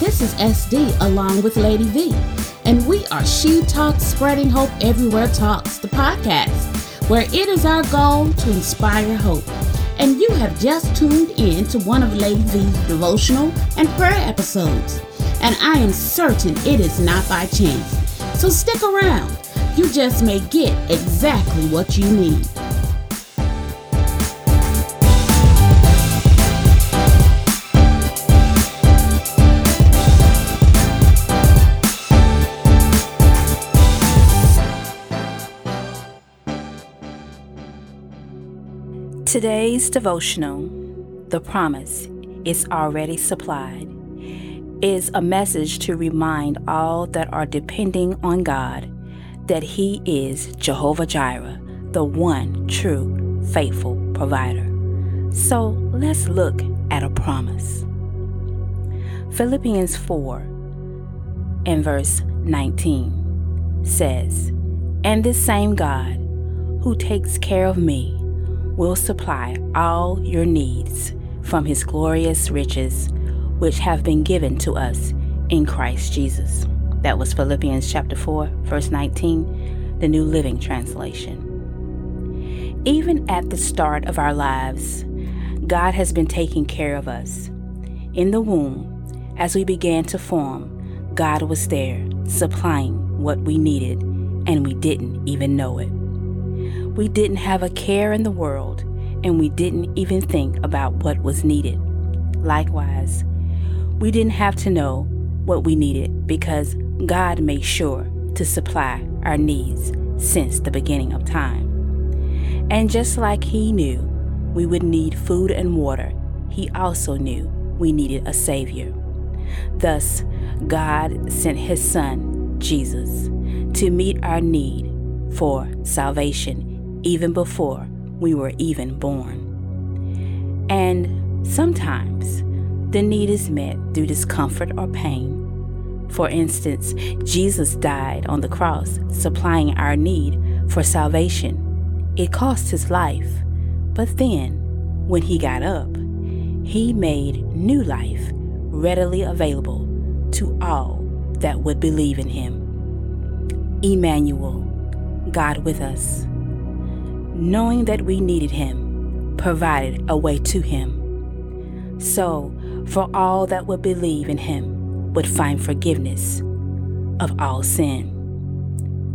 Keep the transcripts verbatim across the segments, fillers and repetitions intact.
This is S D along with Lady V, and we are She Talks, Spreading Hope Everywhere Talks, the podcast, where it is our goal to inspire hope. And you have just tuned in to one of Lady V's devotional and prayer episodes, and I am certain it is not by chance. So stick around. You just may get exactly what you need. Today's devotional, The Promise is Already Supplied, is a message to remind all that are depending on God that He is Jehovah Jireh, the one true, faithful provider. So let's look at a promise. Philippians four and verse nineteen says, "And this same God who takes care of me will supply all your needs from His glorious riches, which have been given to us in Christ Jesus." That was Philippians chapter four, verse nineteen, the New Living Translation. Even at the start of our lives, God has been taking care of us. In the womb, as we began to form, God was there, supplying what we needed, and we didn't even know it. We didn't have a care in the world, and we didn't even think about what was needed. Likewise, we didn't have to know what we needed because God made sure to supply our needs since the beginning of time. And just like He knew we would need food and water, He also knew we needed a Savior. Thus, God sent His Son, Jesus, to meet our need for salvation even before we were even born. And sometimes the need is met through discomfort or pain. For instance, Jesus died on the cross, supplying our need for salvation. It cost His life, but then when He got up, He made new life readily available to all that would believe in Him. Emmanuel, God with us. Knowing that we needed Him, provided a way to Him. So, for all that would believe in Him would find forgiveness of all sin.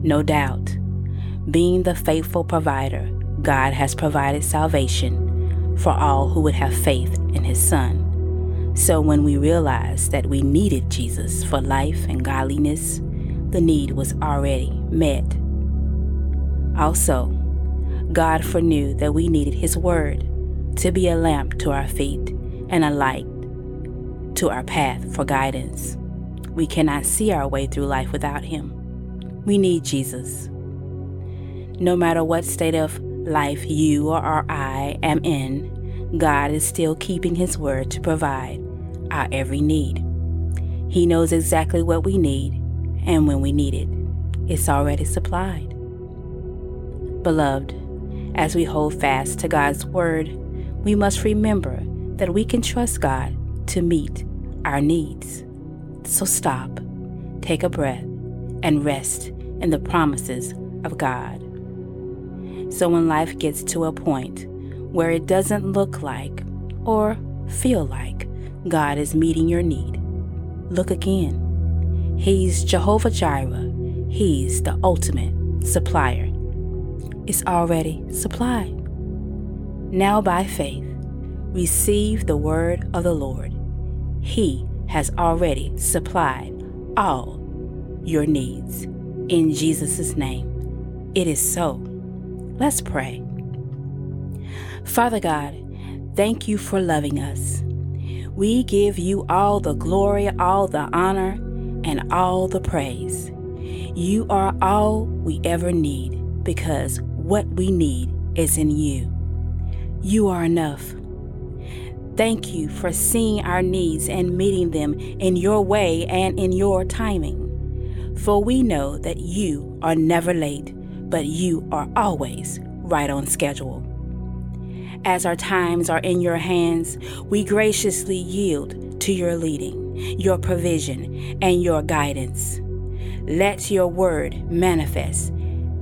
No doubt, being the faithful provider, God has provided salvation for all who would have faith in His Son. So when we realized that we needed Jesus for life and godliness, the need was already met. Also, God foreknew that we needed His Word to be a lamp to our feet and a light to our path for guidance. We cannot see our way through life without Him. We need Jesus. No matter what state of life you or I am in, God is still keeping His Word to provide our every need. He knows exactly what we need and when we need it. It's already supplied. Beloved, as we hold fast to God's Word, we must remember that we can trust God to meet our needs. So stop, take a breath, and rest in the promises of God. So when life gets to a point where it doesn't look like or feel like God is meeting your need, look again. He's Jehovah Jireh. He's the ultimate supplier. It's already supplied. Now by faith, receive the word of the Lord. He has already supplied all your needs. In Jesus' name, it is so. Let's pray. Father God, thank You for loving us. We give You all the glory, all the honor, and all the praise. You are all we ever need, because what we need is in You. You are enough. Thank You for seeing our needs and meeting them in Your way and in Your timing. For we know that You are never late, but You are always right on schedule. As our times are in Your hands, we graciously yield to Your leading. your provision, and your guidance. Let your word manifest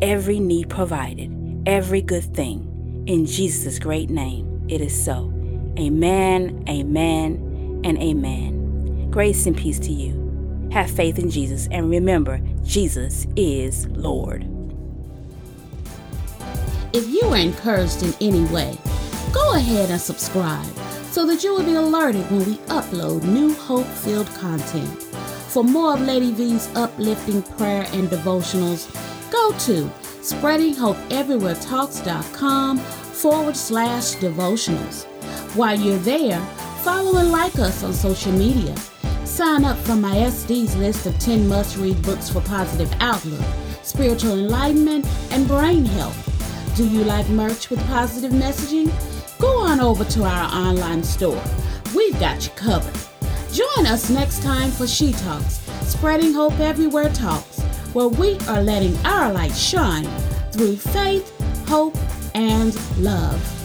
every need provided, every good thing. In Jesus' great name, it is so. Amen, amen, and amen. Grace and peace to you. Have faith in Jesus, and remember, Jesus is Lord. If you were encouraged in any way, go ahead and subscribe so that you will be alerted when we upload new hope-filled content. For more of Lady V's uplifting prayer and devotionals, go to Spreading Hope Everywhere Talks dot com forward slash devotionals. While you're there, follow and like us on social media. Sign up for my S D's list of ten must-read books for positive outlook, spiritual enlightenment, and brain health. Do you like merch with positive messaging? Go on over to our online store. We've got you covered. Join us next time for She Talks, Spreading Hope Everywhere Talks, where we are letting our light shine through faith, hope, and love.